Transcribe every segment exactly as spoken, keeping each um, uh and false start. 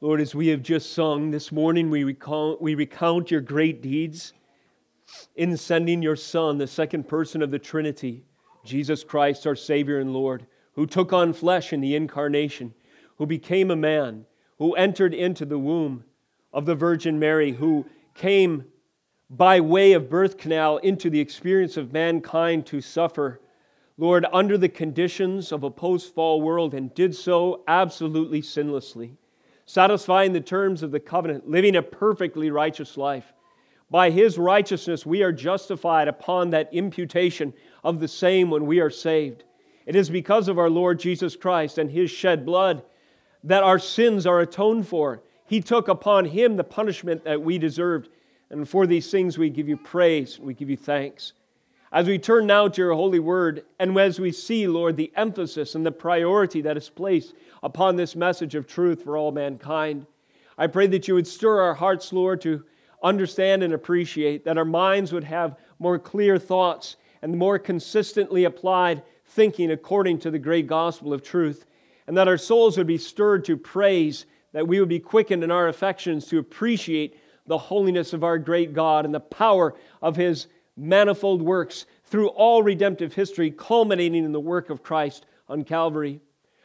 Lord, as we have just sung this morning, we recount, we recount your great deeds in sending your Son, the second person of the Trinity, Jesus Christ, our Savior and Lord, who took on flesh in the incarnation, who became a man, who entered into the womb of the Virgin Mary, who came by way of birth canal into the experience of mankind to suffer, Lord, under the conditions of a post-fall world, and did so absolutely sinlessly, satisfying the terms of the covenant, living a perfectly righteous life. By His righteousness we are justified upon that imputation of the same when we are saved. It is because of our Lord Jesus Christ and His shed blood that our sins are atoned for. He took upon Him the punishment that we deserved. And for these things we give you praise, we give you thanks. As we turn now to your holy word, and as we see, Lord, the emphasis and the priority that is placed upon this message of truth for all mankind, I pray that you would stir our hearts, Lord, to understand and appreciate, that our minds would have more clear thoughts and more consistently applied thinking according to the great gospel of truth, and that our souls would be stirred to praise, that we would be quickened in our affections to appreciate the holiness of our great God and the power of His manifold works through all redemptive history, culminating in the work of Christ on Calvary.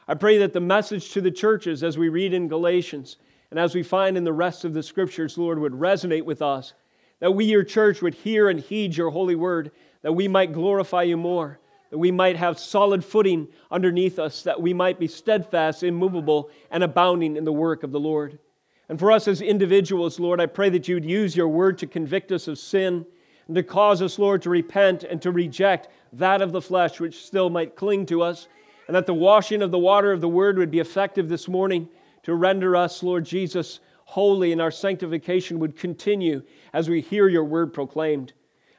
I pray that the message to the churches, as we read in Galatians and as we find in the rest of the Scriptures, Lord, would resonate with us, that we, your church, would hear and heed your holy word, that we might glorify you more, that we might have solid footing underneath us, that we might be steadfast, immovable, and abounding in the work of the Lord. And for us as individuals, Lord, I pray that you'd use your word to convict us of sin and to cause us, Lord, to repent and to reject that of the flesh which still might cling to us, and that the washing of the water of the word would be effective this morning to render us, Lord Jesus, holy, and our sanctification would continue as we hear your word proclaimed.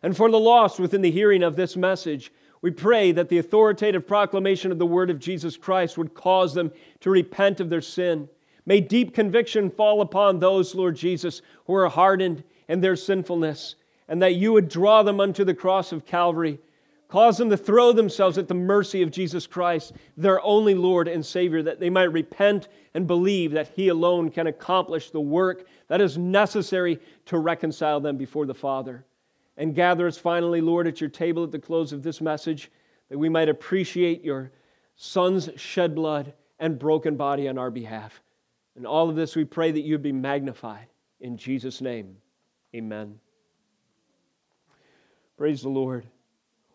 And for the lost within the hearing of this message, we pray that the authoritative proclamation of the word of Jesus Christ would cause them to repent of their sin. May deep conviction fall upon those, Lord Jesus, who are hardened in their sinfulness, and that you would draw them unto the cross of Calvary. Cause them to throw themselves at the mercy of Jesus Christ, their only Lord and Savior, that they might repent and believe that He alone can accomplish the work that is necessary to reconcile them before the Father. And gather us finally, Lord, at your table at the close of this message, that we might appreciate your Son's shed blood and broken body on our behalf. In all of this, we pray that you'd be magnified. In Jesus' name, amen. Praise the Lord.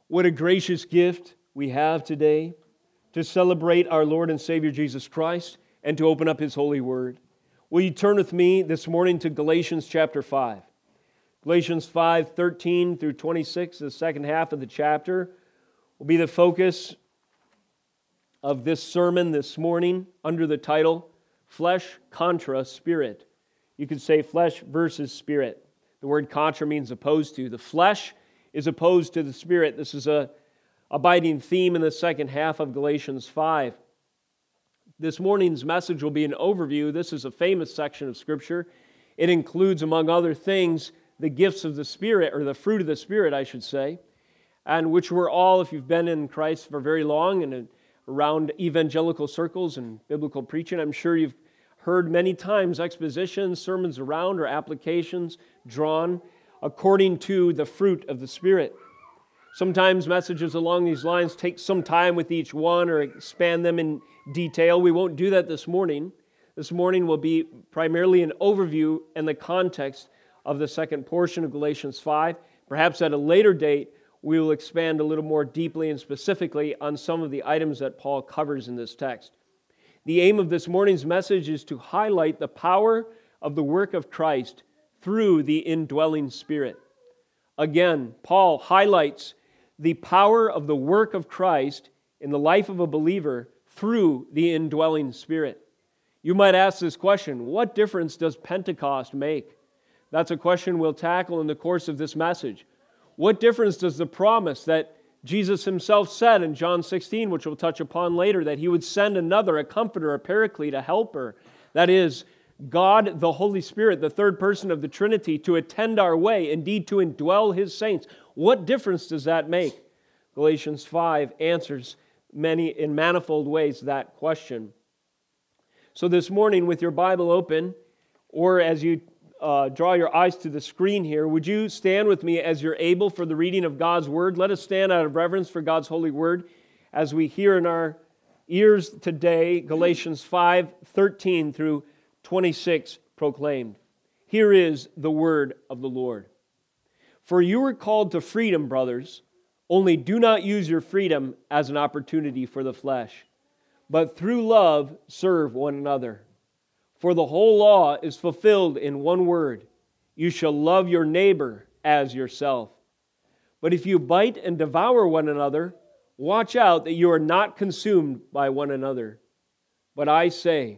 What a gracious gift we have today to celebrate our Lord and Savior Jesus Christ and to open up His holy word. Will you turn with me this morning to Galatians chapter five? Galatians five, thirteen through twenty-six, the second half of the chapter, will be the focus of this sermon this morning under the title, Flesh contra spirit. You could say flesh versus spirit. The word contra means opposed to. The flesh is opposed to the spirit. This is a abiding theme in the second half of Galatians five. This morning's message will be an overview. This is a famous section of Scripture. It includes, among other things, the gifts of the Spirit, or the fruit of the Spirit, I should say, and which we're all, if you've been in Christ for very long, and around evangelical circles and biblical preaching, I'm sure you've heard many times expositions, sermons around, or applications drawn according to the fruit of the Spirit. Sometimes messages along these lines take some time with each one or expand them in detail. We won't do that this morning. This morning will be primarily an overview and the context of the second portion of Galatians five. Perhaps at a later date, we will expand a little more deeply and specifically on some of the items that Paul covers in this text. The aim of this morning's message is to highlight the power of the work of Christ through the indwelling Spirit. Again, Paul highlights the power of the work of Christ in the life of a believer through the indwelling Spirit. You might ask this question, what difference does Pentecost make? That's a question we'll tackle in the course of this message. What difference does the promise that Jesus Himself said in John sixteen, which we'll touch upon later, that He would send another, a comforter, a paraclete, a helper, that is, God, the Holy Spirit, the third person of the Trinity, to attend our way, indeed to indwell His saints. What difference does that make? Galatians five answers many in manifold ways that question. So this morning, with your Bible open, or as you uh, draw your eyes to the screen here, would you stand with me as you're able for the reading of God's Word? Let us stand out of reverence for God's holy Word as we hear in our ears today Galatians five thirteen through twenty-six proclaimed. Here is the Word of the Lord. For you were called to freedom, brothers, only do not use your freedom as an opportunity for the flesh, but through love serve one another. For the whole law is fulfilled in one word, you shall love your neighbor as yourself. But if you bite and devour one another, watch out that you are not consumed by one another. But I say,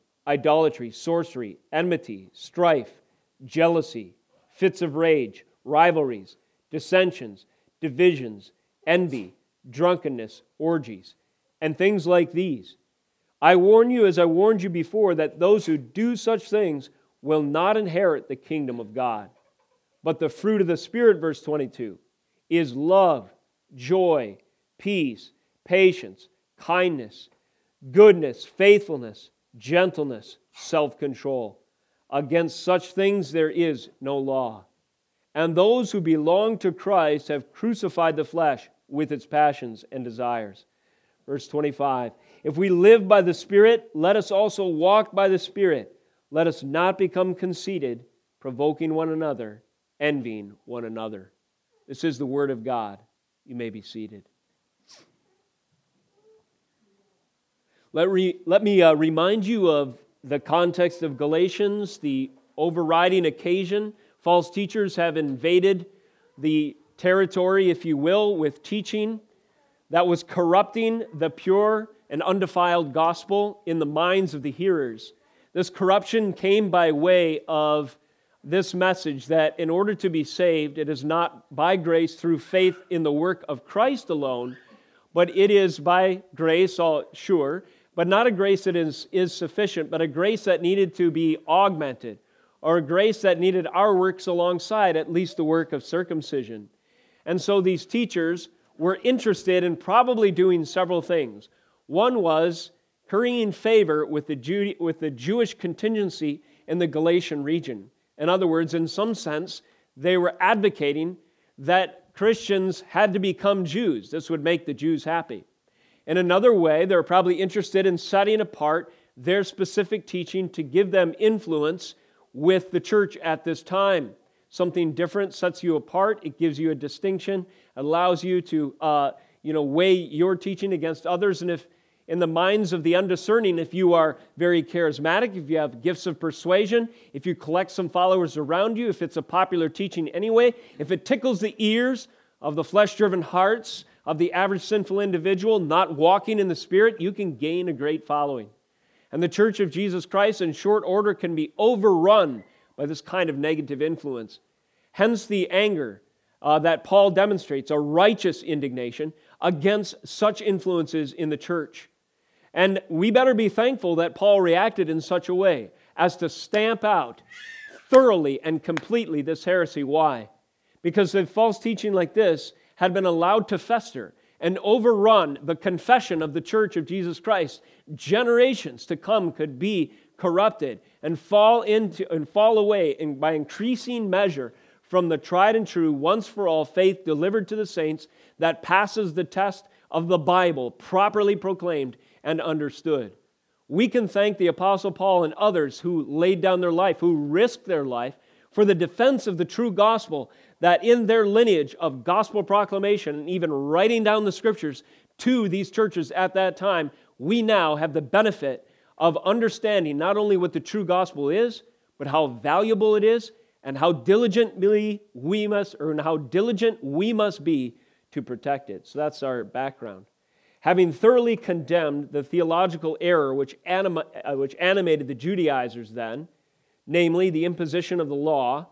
idolatry, sorcery, enmity, strife, jealousy, fits of rage, rivalries, dissensions, divisions, envy, drunkenness, orgies, and things like these. I warn you, as I warned you before, that those who do such things will not inherit the kingdom of God. But the fruit of the Spirit, verse twenty-two, is love, joy, peace, patience, kindness, goodness, faithfulness, gentleness, self-control. Against such things there is no law. And those who belong to Christ have crucified the flesh with its passions and desires. Verse twenty-five, if we live by the Spirit, let us also walk by the Spirit. Let us not become conceited, provoking one another, envying one another. This is the Word of God. You may be seated. Let, re, let me uh, remind you of the context of Galatians, the overriding occasion. False teachers have invaded the territory, if you will, with teaching that was corrupting the pure and undefiled gospel in the minds of the hearers. This corruption came by way of this message that in order to be saved, it is not by grace through faith in the work of Christ alone, but it is by grace, sure, but not a grace that is, is sufficient, but a grace that needed to be augmented, or a grace that needed our works alongside, at least the work of circumcision. And so these teachers were interested in probably doing several things. One was currying favor with the Jew, with the Jewish contingency in the Galatian region. In other words, in some sense, they were advocating that Christians had to become Jews. This would make the Jews happy. In another way, they were probably interested in setting apart their specific teaching to give them influence with the church at this time. Something different sets you apart. It gives you a distinction, allows you to uh, you know, weigh your teaching against others. And if in the minds of the undiscerning, if you are very charismatic, if you have gifts of persuasion, if you collect some followers around you, if it's a popular teaching anyway, if it tickles the ears of the flesh-driven hearts of the average sinful individual not walking in the Spirit, you can gain a great following. And the Church of Jesus Christ, in short order, can be overrun by this kind of negative influence. Hence the anger uh, that Paul demonstrates, a righteous indignation against such influences in the church. And we better be thankful that Paul reacted in such a way as to stamp out thoroughly and completely this heresy. Why? Because the false teaching like this had been allowed to fester and overrun the confession of the Church of Jesus Christ. Generations to come could be corrupted and fall into and fall away in, by increasing measure from the tried and true, once for all faith delivered to the saints that passes the test of the Bible, properly proclaimed and understood. We can thank the Apostle Paul and others who laid down their life, who risked their life for the defense of the true gospel, that in their lineage of gospel proclamation and even writing down the scriptures to these churches at that time, we now have the benefit of understanding not only what the true gospel is, but how valuable it is and how diligently we must, or how diligent we must be to protect it. So that's our background. having thoroughly condemned the theological error which, anima, uh, which animated the Judaizers then, namely the imposition of the law,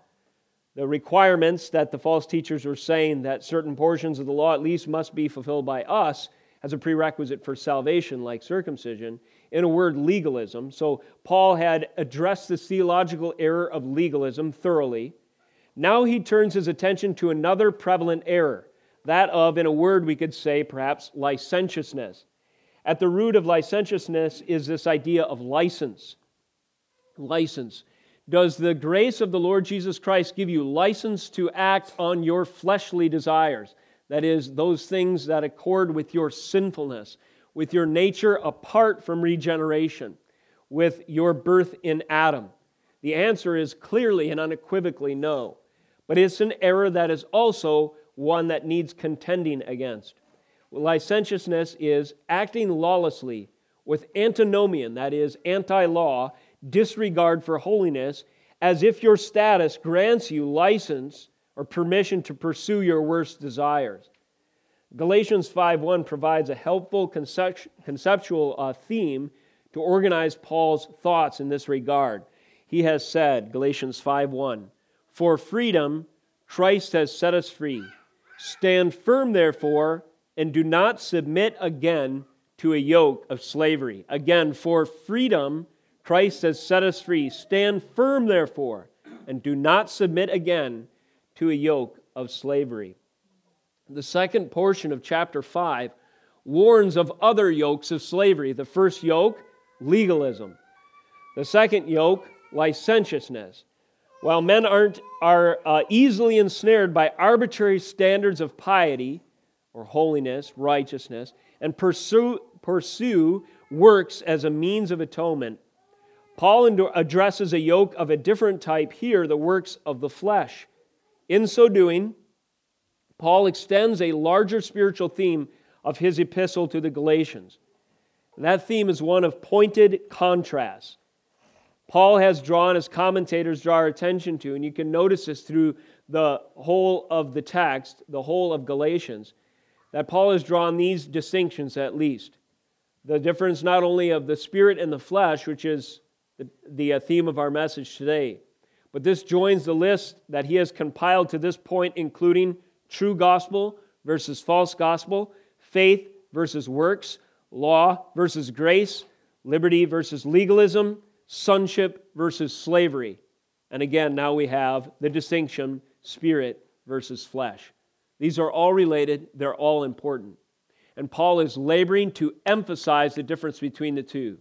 the requirements that the false teachers were saying that certain portions of the law at least must be fulfilled by us as a prerequisite for salvation, like circumcision, in a word, legalism. So Paul had addressed this theological error of legalism thoroughly. Now he turns his attention to another prevalent error, that of, in a word we could say, perhaps licentiousness. At the root of licentiousness is this idea of license. License. Does the grace of the Lord Jesus Christ give you license to act on your fleshly desires? That is, those things that accord with your sinfulness, with your nature apart from regeneration, with your birth in Adam? The answer is clearly and unequivocally no. But it's an error that is also one that needs contending against. Licentiousness is acting lawlessly with antinomian, that is, anti-law, disregard for holiness, as if your status grants you license or permission to pursue your worst desires. Galatians five one provides a helpful conceptual uh, theme to organize Paul's thoughts in this regard. He has said, Galatians five one, "For freedom Christ has set us free. Stand firm, therefore, and do not submit again to a yoke of slavery." Again, for freedom Christ has set us free. Stand firm, therefore, and do not submit again to a yoke of slavery. The second portion of chapter five warns of other yokes of slavery. The first yoke, legalism. The second yoke, licentiousness. While men aren't, are uh, easily ensnared by arbitrary standards of piety, or holiness, righteousness, and pursue, pursue works as a means of atonement, Paul addresses a yoke of a different type here, the works of the flesh. In so doing, Paul extends a larger spiritual theme of his epistle to the Galatians. And that theme is one of pointed contrast. Paul has drawn, as commentators draw our attention to, and you can notice this through the whole of the text, the whole of Galatians, that Paul has drawn these distinctions at least. The difference not only of the spirit and the flesh, which is the, the theme of our message today, but this joins the list that he has compiled to this point, including true gospel versus false gospel, faith versus works, law versus grace, liberty versus legalism, sonship versus slavery. And again, now we have the distinction, spirit versus flesh. These are all related, they're all important. And Paul is laboring to emphasize the difference between the two.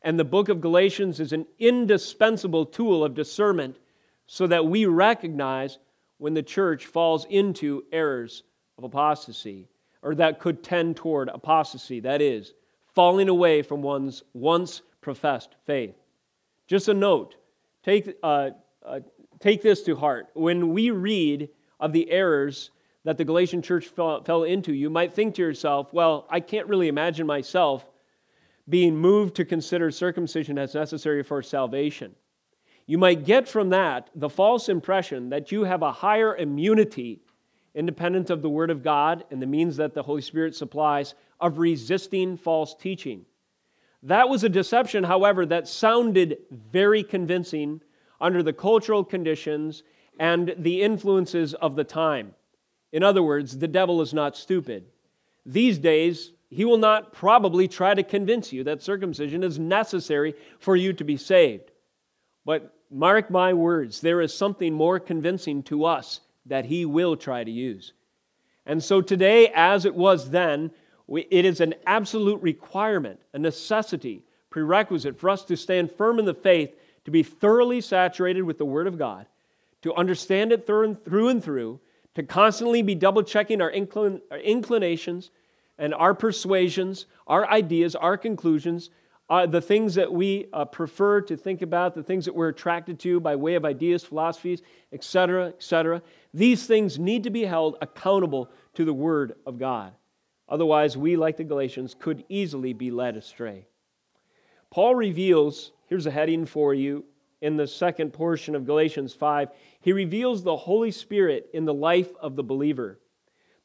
And the book of Galatians is an indispensable tool of discernment so that we recognize when the church falls into errors of apostasy, or that could tend toward apostasy, that is, falling away from one's once professed faith. Just a note, take, uh, uh, take this to heart. When we read of the errors that the Galatian church fell, fell into, you might think to yourself, well, I can't really imagine myself being moved to consider circumcision as necessary for salvation. You might get from that the false impression that you have a higher immunity, independent of the Word of God and the means that the Holy Spirit supplies, of resisting false teaching. That was a deception, however, that sounded very convincing under the cultural conditions and the influences of the time. In other words, the devil is not stupid. These days, he will not probably try to convince you that circumcision is necessary for you to be saved. But mark my words, there is something more convincing to us that he will try to use. And so today, as it was then, we, it is an absolute requirement, a necessity, prerequisite for us to stand firm in the faith, to be thoroughly saturated with the Word of God, to understand it through and through, and through to constantly be double-checking our, inclin, our inclinations and our persuasions, our ideas, our conclusions, Uh, the things that we uh, prefer to think about, the things that we're attracted to by way of ideas, philosophies, et cetera, et cetera. These things need to be held accountable to the Word of God. Otherwise, we, like the Galatians, could easily be led astray. Paul reveals, here's a heading for you in the second portion of Galatians five, he reveals the Holy Spirit in the life of the believer.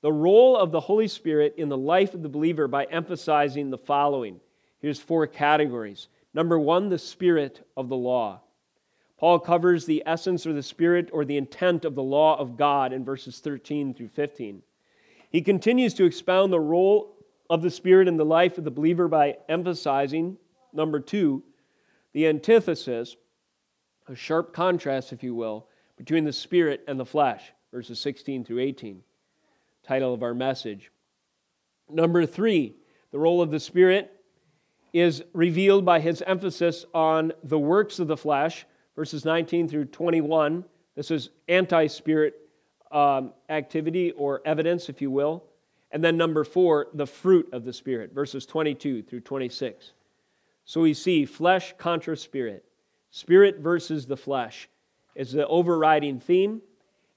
the role of the Holy Spirit in the life of the believer by emphasizing the following. Here's four categories. Number one, the spirit of the law. Paul covers the essence or the spirit or the intent of the law of God in verses thirteen through fifteen. He continues to expound the role of the Spirit in the life of the believer by emphasizing, number two, the antithesis, a sharp contrast, if you will, between the Spirit and the flesh, verses sixteen through eighteen, title of our message. Number three, the role of the Spirit is revealed by his emphasis on the works of the flesh, verses nineteen through twenty-one. This is anti-spirit um, activity or evidence, if you will. And then number four, the fruit of the Spirit, verses twenty-two through twenty-six. So we see flesh contra spirit, spirit versus the flesh is the overriding theme.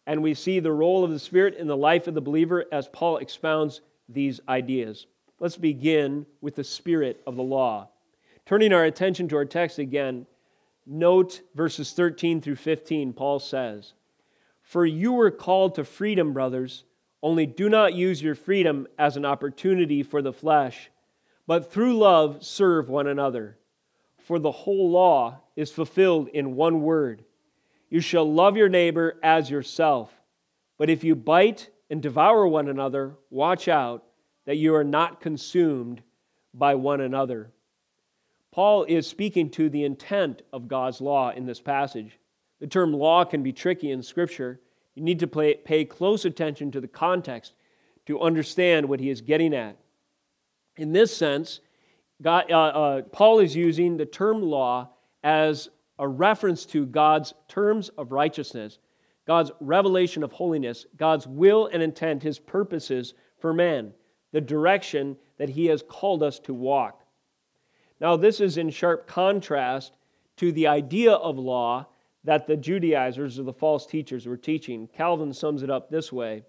And we see the role of the Spirit in the life of the believer as Paul expounds these ideas. Let's begin with the spirit of the law. Turning our attention to our text again, note verses thirteen through fifteen, Paul says, "For you were called to freedom, brothers, only do not use your freedom as an opportunity for the flesh, but through love serve one another. For the whole law is fulfilled in one word. You shall love your neighbor as yourself. But if you bite and devour one another, watch out that you are not consumed by one another." Paul is speaking to the intent of God's law in this passage. The term law can be tricky in Scripture. You need to pay, pay close attention to the context to understand what he is getting at. In this sense, God, uh, uh, Paul is using the term law as a reference to God's terms of righteousness, God's revelation of holiness, God's will and intent, his purposes for man, the direction that he has called us to walk. Now, this is in sharp contrast to the idea of law that the Judaizers or the false teachers were teaching. Calvin sums it up this way.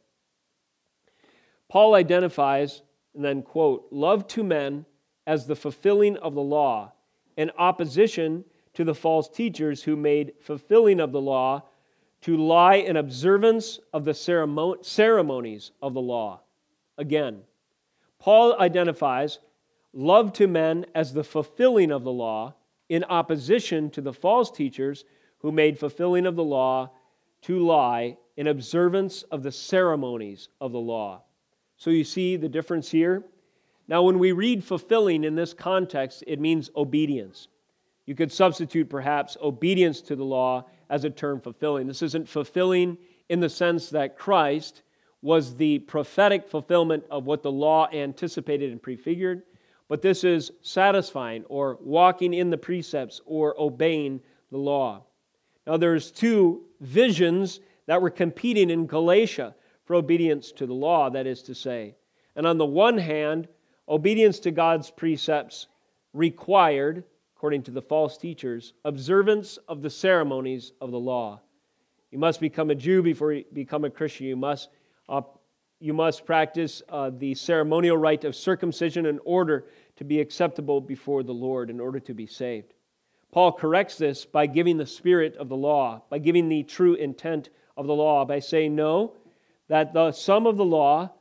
Paul identifies, and then quote, "love to men as the fulfilling of the law, in opposition to the false teachers who made fulfilling of the law to lie in observance of the ceremonies of the law." Again, Paul identifies love to men as the fulfilling of the law in opposition to the false teachers who made fulfilling of the law to lie in observance of the ceremonies of the law. So you see the difference here? Now, when we read fulfilling in this context, it means obedience. You could substitute perhaps obedience to the law as a term fulfilling. This isn't fulfilling in the sense that Christ was the prophetic fulfillment of what the law anticipated and prefigured, but this is satisfying or walking in the precepts or obeying the law. Now, there's two visions that were competing in Galatia for obedience to the law, that is to say. And on the one hand, obedience to God's precepts required, according to the false teachers, observance of the ceremonies of the law. You must become a Jew before you become a Christian. You must, uh, you must practice uh, the ceremonial rite of circumcision in order to be acceptable before the Lord, in order to be saved. Paul corrects this by giving the spirit of the law, by giving the true intent of the law, by saying, no, that the sum of the law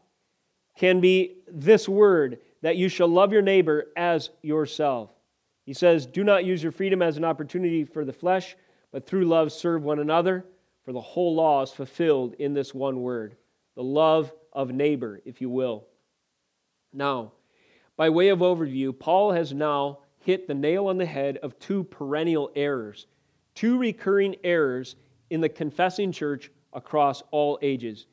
can be this word, that you shall love your neighbor as yourself. He says, do not use your freedom as an opportunity for the flesh, but through love serve one another, for the whole law is fulfilled in this one word, the love of neighbor, if you will. Now, by way of overview, Paul has now hit the nail on the head of two perennial errors, two recurring errors in the confessing church across all ages.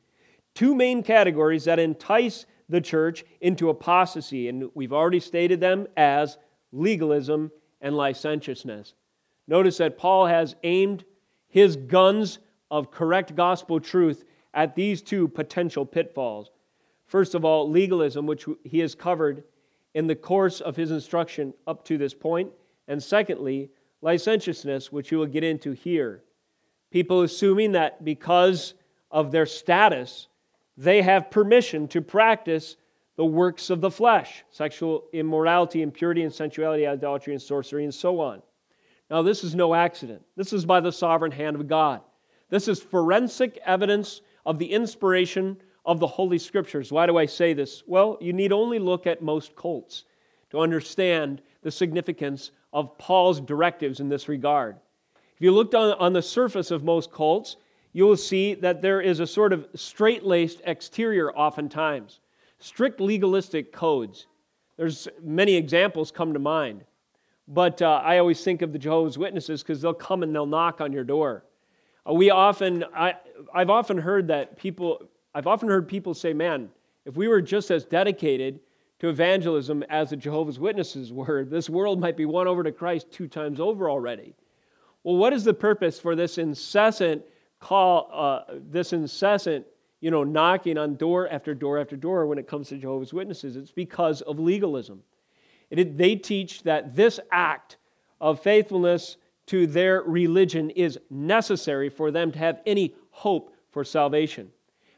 Two main categories that entice the church into apostasy, and we've already stated them as legalism and licentiousness. Notice that Paul has aimed his guns of correct gospel truth at these two potential pitfalls. First of all, legalism, which he has covered in the course of his instruction up to this point. And secondly, licentiousness, which you will get into here. People assuming that because of their status, they have permission to practice the works of the flesh, sexual immorality, impurity, and sensuality, idolatry, and sorcery, and so on. Now, this is no accident. This is by the sovereign hand of God. This is forensic evidence of the inspiration of the Holy Scriptures. Why do I say this? Well, you need only look at most cults to understand the significance of Paul's directives in this regard. If you looked on, on the surface of most cults, you will see that there is a sort of straight-laced exterior oftentimes, strict legalistic codes. There's many examples come to mind, but uh, I always think of the Jehovah's Witnesses because they'll come and they'll knock on your door. Uh, we often, I, I've often heard that people, I've often heard people say, "Man, if we were just as dedicated to evangelism as the Jehovah's Witnesses were, this world might be won over to Christ two times over already." Well, what is the purpose for this incessant call, uh, this incessant, you know, knocking on door after door after door when it comes to Jehovah's Witnesses? It's because of legalism. It, they teach that this act of faithfulness to their religion is necessary for them to have any hope for salvation.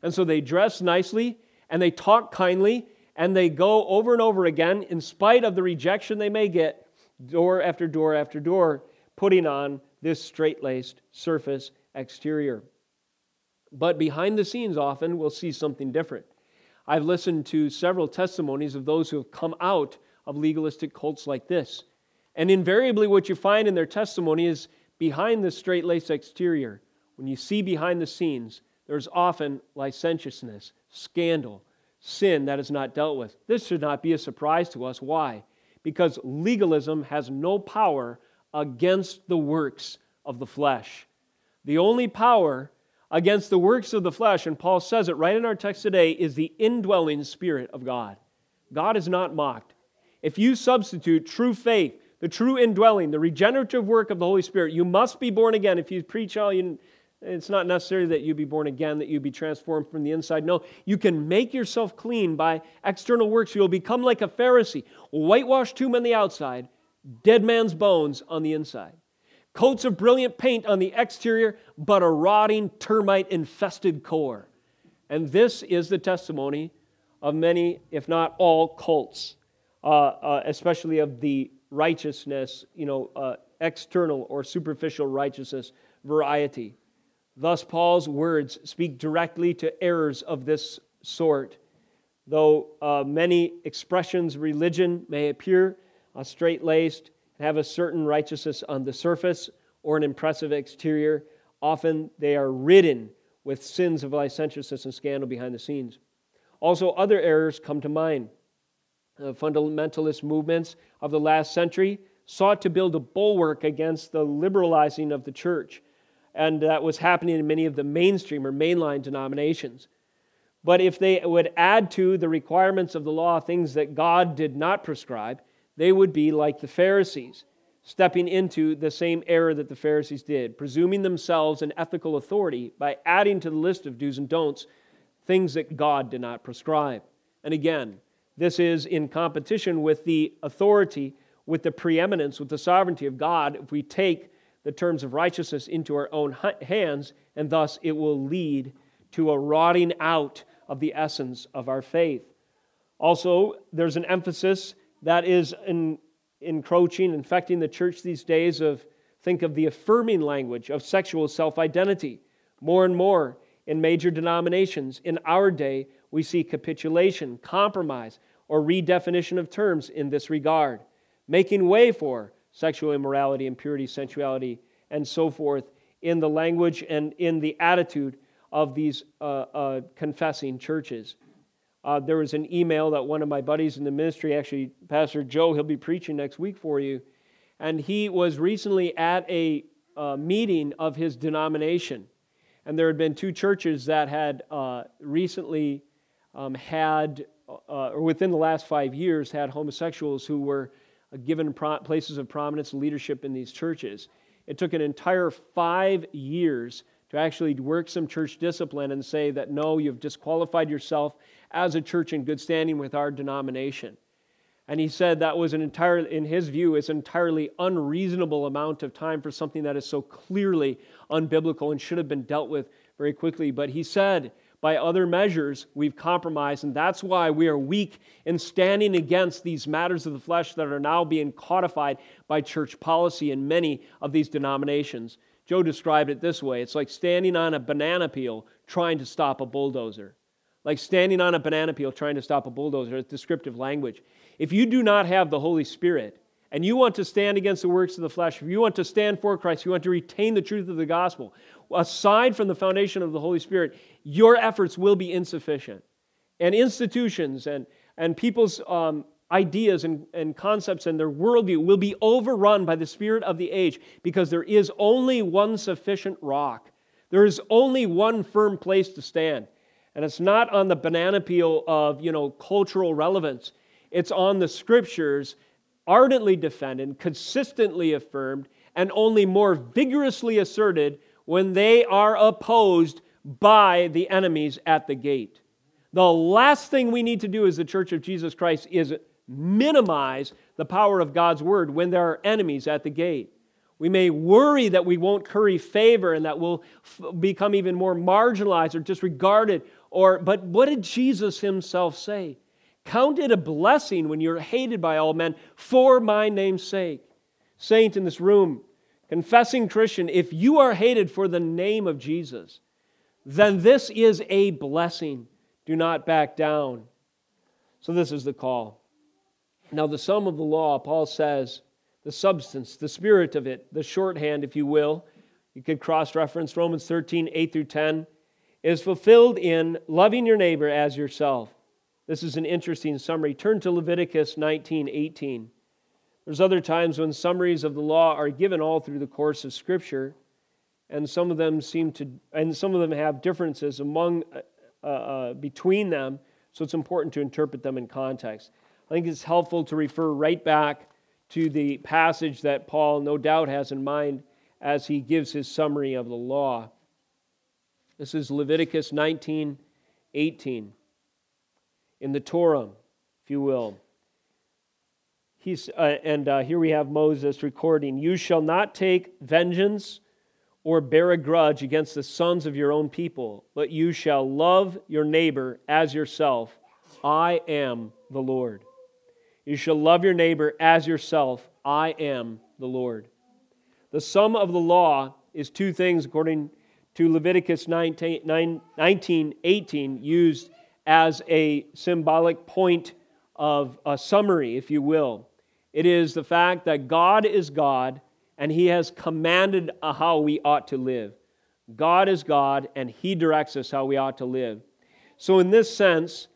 And so they dress nicely, and they talk kindly, and they go over and over again, in spite of the rejection they may get, door after door after door, putting on this straight-laced surface exterior. But behind the scenes, often we'll see something different. I've listened to several testimonies of those who have come out of legalistic cults like this. And invariably what you find in their testimony is behind the straight-laced exterior, when you see behind the scenes, there's often licentiousness, scandal, sin that is not dealt with. This should not be a surprise to us. Why? Because legalism has no power against the works of the flesh. The only power against the works of the flesh, and Paul says it right in our text today, is the indwelling Spirit of God. God is not mocked. If you substitute true faith, the true indwelling, the regenerative work of the Holy Spirit, you must be born again. If you preach, all you, it's not necessary that you be born again, that you be transformed from the inside. No, you can make yourself clean by external works. You'll become like a Pharisee, whitewashed tomb on the outside, dead man's bones on the inside. Coats of brilliant paint on the exterior, but a rotting, termite-infested core. And this is the testimony of many, if not all, cults, uh, uh, especially of the righteousness, you know, uh, external or superficial righteousness variety. Thus, Paul's words speak directly to errors of this sort. Though uh, many expressions of religion may appear uh, straight-laced, have a certain righteousness on the surface or an impressive exterior, often they are ridden with sins of licentiousness and scandal behind the scenes. Also, other errors come to mind. The fundamentalist movements of the last century sought to build a bulwark against the liberalizing of the church, and that was happening in many of the mainstream or mainline denominations. But if they would add to the requirements of the law things that God did not prescribe, they would be like the Pharisees, stepping into the same error that the Pharisees did, presuming themselves an ethical authority by adding to the list of do's and don'ts things that God did not prescribe. And again, this is in competition with the authority, with the preeminence, with the sovereignty of God, if we take the terms of righteousness into our own hands, and thus it will lead to a rotting out of the essence of our faith. Also, there's an emphasis that is in, encroaching, infecting the church these days of, think of the affirming language of sexual self-identity. More and more in major denominations in our day, we see capitulation, compromise, or redefinition of terms in this regard, making way for sexual immorality, impurity, sensuality, and so forth in the language and in the attitude of these uh, uh, confessing churches. Uh, there was an email that one of my buddies in the ministry, actually Pastor Joe, he'll be preaching next week for you, and he was recently at a uh, meeting of his denomination, and there had been two churches that had uh, recently um, had, uh, or within the last five years, had homosexuals who were given pro- places of prominence and leadership in these churches. It took an entire five years to actually work some church discipline and say that, no, you've disqualified yourself as a church in good standing with our denomination. And he said that was an entire, in his view, is an entirely unreasonable amount of time for something that is so clearly unbiblical and should have been dealt with very quickly. But he said, by other measures, we've compromised, and that's why we are weak in standing against these matters of the flesh that are now being codified by church policy in many of these denominations. Joe described it this way. It's like standing on a banana peel trying to stop a bulldozer. like standing on a banana peel trying to stop a bulldozer. It's descriptive language. If you do not have the Holy Spirit and you want to stand against the works of the flesh, if you want to stand for Christ, you want to retain the truth of the gospel, aside from the foundation of the Holy Spirit, your efforts will be insufficient. And institutions and, and people's um, ideas and, and concepts and their worldview will be overrun by the spirit of the age, because there is only one sufficient rock. There is only one firm place to stand. And it's not on the banana peel of, you know, cultural relevance. It's on the Scriptures, ardently defended, consistently affirmed, and only more vigorously asserted when they are opposed by the enemies at the gate. The last thing we need to do as the Church of Jesus Christ is minimize the power of God's Word when there are enemies at the gate. We may worry that we won't curry favor and that we'll f- become even more marginalized or disregarded. Or, but what did Jesus himself say? Count it a blessing when you're hated by all men for my name's sake. Saint in this room, confessing Christian, if you are hated for the name of Jesus, then this is a blessing. Do not back down. So this is the call. Now the sum of the law, Paul says, the substance, the spirit of it, the shorthand, if you will, you could cross-reference Romans thirteen, eight through ten, is fulfilled in loving your neighbor as yourself. This is an interesting summary. Turn to Leviticus nineteen, eighteen. There's other times when summaries of the law are given all through the course of Scripture, and some of them seem to, and some of them have differences among, uh, uh, between them, so it's important to interpret them in context. I think it's helpful to refer right back to the passage that Paul no doubt has in mind as he gives his summary of the law. This is Leviticus nineteen, eighteen. In the Torah, if you will. He's, uh, and uh, here we have Moses recording, you shall not take vengeance or bear a grudge against the sons of your own people, but you shall love your neighbor as yourself. I am the Lord. You shall love your neighbor as yourself. I am the Lord. The sum of the law is two things, according to Leviticus nineteen, eighteen, used as a symbolic point of a summary, if you will. It is the fact that God is God, and He has commanded how we ought to live. God is God, and He directs us how we ought to live. So in this sense,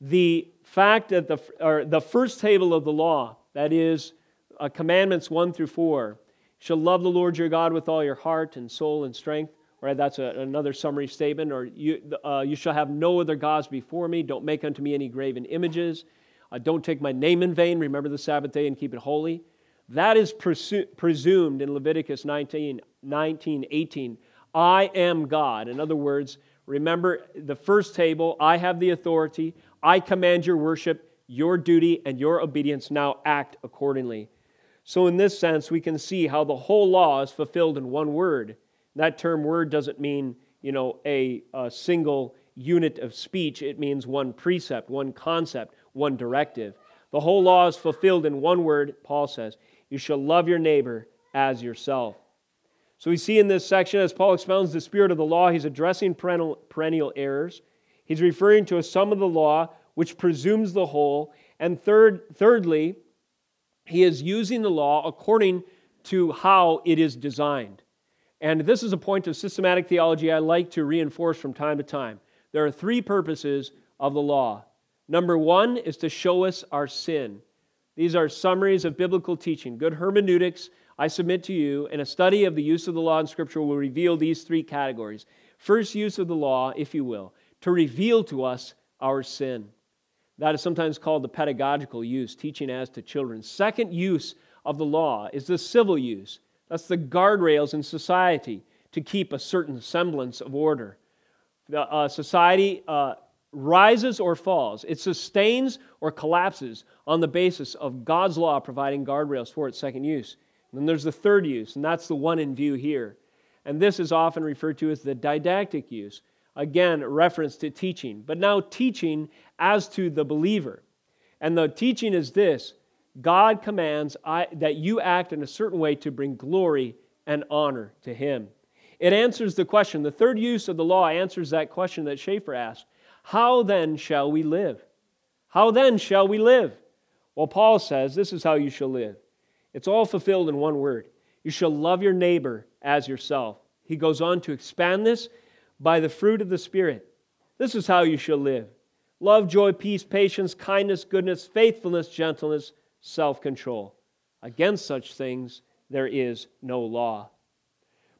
the fact that the or the first table of the law, that is uh, commandments one through four, shall love the Lord your God with all your heart and soul and strength. Right, that's a, another summary statement. Or you, uh, you shall have no other gods before me. Don't make unto me any graven images. Uh, don't take my name in vain. Remember the Sabbath day and keep it holy. That is presu- presumed in Leviticus nineteen, nineteen, eighteen. I am God. In other words, remember the first table. I have the authority. I command your worship, your duty, and your obedience. Now act accordingly. So in this sense, we can see how the whole law is fulfilled in one word. That term word doesn't mean, you know, a, a single unit of speech. It means one precept, one concept, one directive. The whole law is fulfilled in one word, Paul says. You shall love your neighbor as yourself. So we see in this section, as Paul expounds the spirit of the law, he's addressing perennial, perennial errors. He's referring to a sum of the law, which presumes the whole. And third, thirdly, he is using the law according to how it is designed. And this is a point of systematic theology I like to reinforce from time to time. There are three purposes of the law. Number one is to show us our sin. These are summaries of biblical teaching. Good hermeneutics, I submit to you, and a study of the use of the law in Scripture will reveal these three categories. First, use of the law, if you will, to reveal to us our sin. That is sometimes called the pedagogical use, teaching as to children. Second use of the law is the civil use. That's the guardrails in society to keep a certain semblance of order. The uh, society uh, rises or falls. It sustains or collapses on the basis of God's law providing guardrails for its second use. And then there's the third use, and that's the one in view here. And this is often referred to as the didactic use. Again, reference to teaching, but now teaching as to the believer. And the teaching is this: God commands I, that you act in a certain way to bring glory and honor to Him. It answers the question. The third use of the law answers that question that Schaefer asked. How then shall we live? How then shall we live? Well, Paul says, this is how you shall live. It's all fulfilled in one word. You shall love your neighbor as yourself. He goes on to expand this by the fruit of the Spirit. This is how you shall live. Love, joy, peace, patience, kindness, goodness, faithfulness, gentleness, self-control. Against such things there is no law.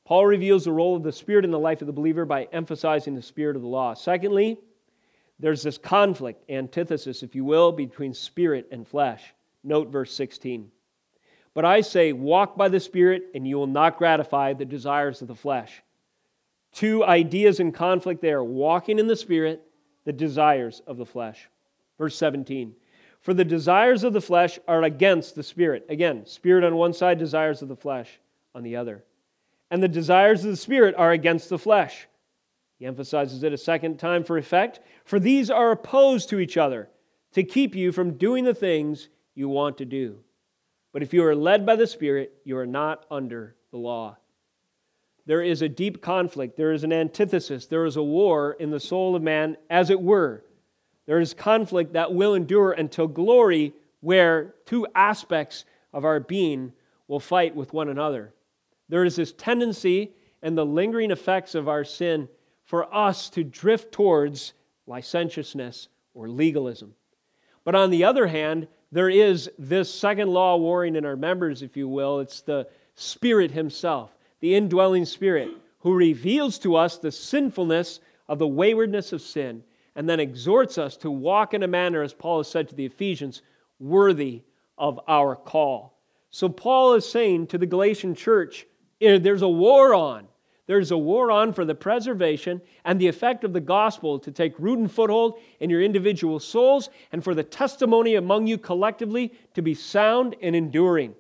Paul reveals the role of the Spirit in the life of the believer by emphasizing the spirit of the law. Secondly, there's this conflict, antithesis, if you will, between spirit and flesh. Note verse sixteen. But I say, walk by the Spirit, and you will not gratify the desires of the flesh. Two ideas in conflict there, walking in the Spirit, the desires of the flesh. Verse seventeen. For the desires of the flesh are against the Spirit. Again, Spirit on one side, desires of the flesh on the other. And the desires of the Spirit are against the flesh. He emphasizes it a second time for effect. For these are opposed to each other, to keep you from doing the things you want to do. But if you are led by the Spirit, you are not under the law. There is a deep conflict. There is an antithesis. There is a war in the soul of man, as it were. There is conflict that will endure until glory, where two aspects of our being will fight with one another. There is this tendency and the lingering effects of our sin for us to drift towards licentiousness or legalism. But on the other hand, there is this second law warring in our members, if you will. It's the Spirit Himself, the indwelling Spirit, who reveals to us the sinfulness of the waywardness of sin, and then exhorts us to walk in a manner, as Paul has said to the Ephesians, worthy of our call. So Paul is saying to the Galatian church, there's a war on. There's a war on for the preservation and the effect of the gospel to take root and foothold in your individual souls, and for the testimony among you collectively to be sound and enduring.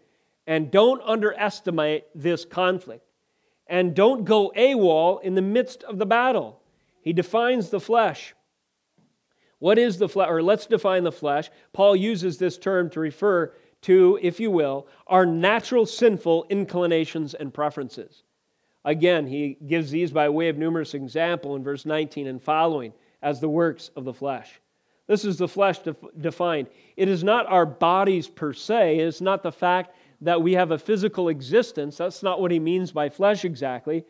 And don't underestimate this conflict. And don't go AWOL in the midst of the battle. He defines the flesh. What is the flesh? Or let's define the flesh. Paul uses this term to refer to, if you will, our natural sinful inclinations and preferences. Again, he gives these by way of numerous example in verse nineteen and following as the works of the flesh. This is the flesh def- defined. It is not our bodies per se. It is not the fact that we have a physical existence. That's not what he means by flesh exactly.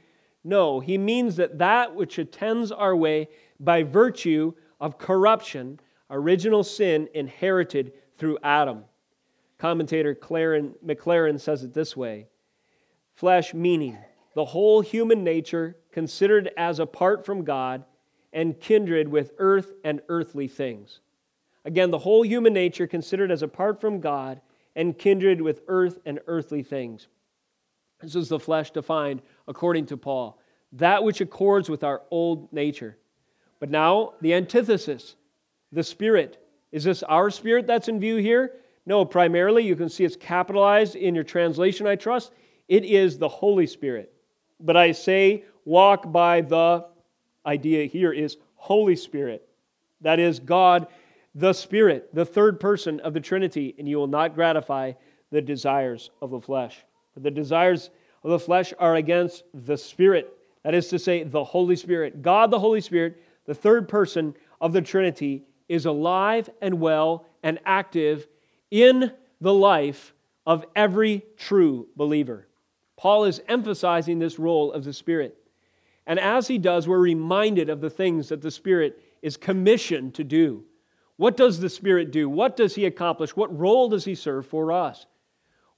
No, he means that that which attends our way by virtue of corruption, original sin inherited through Adam. Commentator Claren, McLaren says it this way. Flesh meaning the whole human nature considered as apart from God and kindred with earth and earthly things. Again, the whole human nature considered as apart from God and kindred with earth and earthly things. This is the flesh defined according to Paul, that which accords with our old nature. But now the antithesis, the Spirit. Is this our spirit that's in view here? No, primarily you can see it's capitalized in your translation, I trust. It is the Holy Spirit. But I say, walk by the idea here is Holy Spirit. That is God, the Spirit, the third person of the Trinity, and you will not gratify the desires of the flesh. For the desires of the flesh are against the Spirit. That is to say, the Holy Spirit. God, the Holy Spirit, the third person of the Trinity, is alive and well and active in the life of every true believer. Paul is emphasizing this role of the Spirit. And as he does, we're reminded of the things that the Spirit is commissioned to do. What does the Spirit do? What does he accomplish? What role does he serve for us?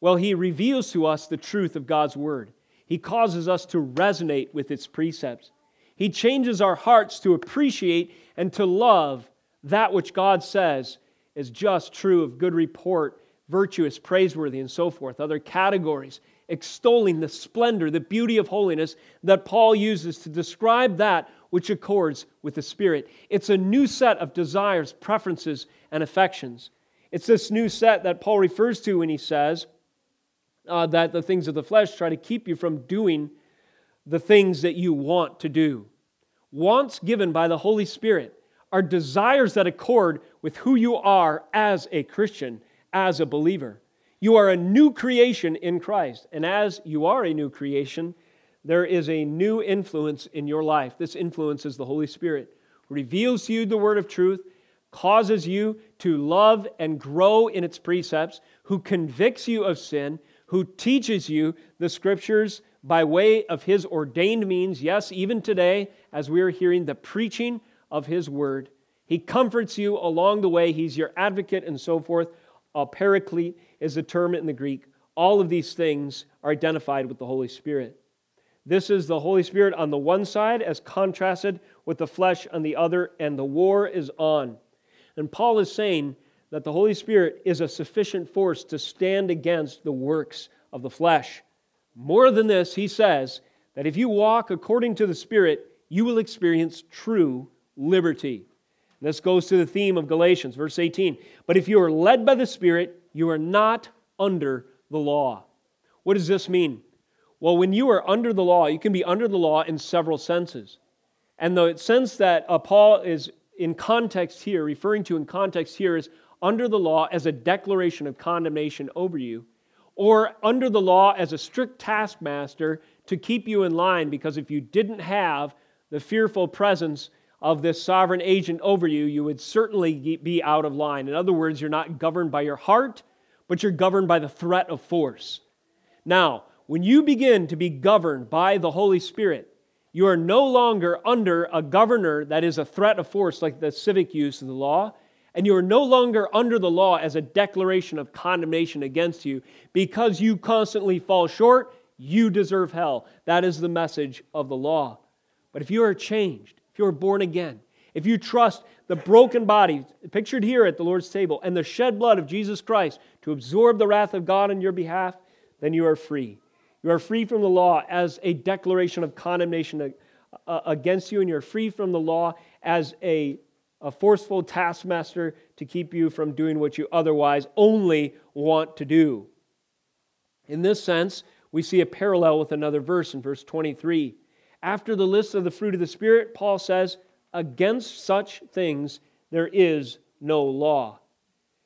Well, he reveals to us the truth of God's Word. He causes us to resonate with its precepts. He changes our hearts to appreciate and to love that which God says is just, true, of good report, virtuous, praiseworthy, and so forth, other categories, extolling the splendor, the beauty of holiness that Paul uses to describe that which accords with the Spirit. It's a new set of desires, preferences, and affections. It's this new set that Paul refers to when he says uh, that the things of the flesh try to keep you from doing the things that you want to do. Wants given by the Holy Spirit are desires that accord with who you are as a Christian, as a believer. You are a new creation in Christ, and as you are a new creation, there is a new influence in your life. This influence is the Holy Spirit, reveals to you the word of truth, causes you to love and grow in its precepts, who convicts you of sin, who teaches you the scriptures by way of his ordained means. Yes, even today, as we are hearing the preaching of his word, he comforts you along the way. He's your advocate and so forth. A paraclete is the term in the Greek. All of these things are identified with the Holy Spirit. This is the Holy Spirit on the one side as contrasted with the flesh on the other, and the war is on. And Paul is saying that the Holy Spirit is a sufficient force to stand against the works of the flesh. More than this, he says that if you walk according to the Spirit, you will experience true liberty. And this goes to the theme of Galatians, verse eighteen. But if you are led by the Spirit, you are not under the law. What does this mean? Well, when you are under the law, you can be under the law in several senses. And the sense that uh, Paul is in context here, referring to in context here, is under the law as a declaration of condemnation over you, or under the law as a strict taskmaster to keep you in line, because if you didn't have the fearful presence of this sovereign agent over you, you would certainly be out of line. In other words, you're not governed by your heart, but you're governed by the threat of force. Now, when you begin to be governed by the Holy Spirit, you are no longer under a governor that is a threat of force, like the civic use of the law, and you are no longer under the law as a declaration of condemnation against you. Because you constantly fall short, you deserve hell. That is the message of the law. But if you are changed, if you are born again, if you trust the broken body pictured here at the Lord's table and the shed blood of Jesus Christ to absorb the wrath of God on your behalf, then you are free. You are free from the law as a declaration of condemnation against you, and you're free from the law as a, a forceful taskmaster to keep you from doing what you otherwise only want to do. In this sense, we see a parallel with another verse in verse twenty-three. After the list of the fruit of the Spirit, Paul says, against such things there is no law.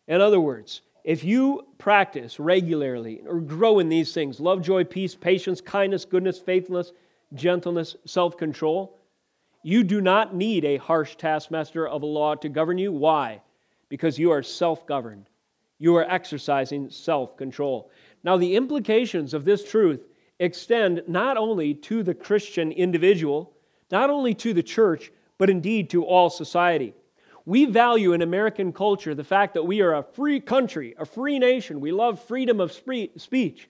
In other words, if you practice regularly or grow in these things, love, joy, peace, patience, kindness, goodness, faithfulness, gentleness, self-control, you do not need a harsh taskmaster of a law to govern you. Why? Because you are self-governed. You are exercising self-control. Now, the implications of this truth extend not only to the Christian individual, not only to the church, but indeed to all society. We value in American culture the fact that we are a free country, a free nation. We love freedom of speech.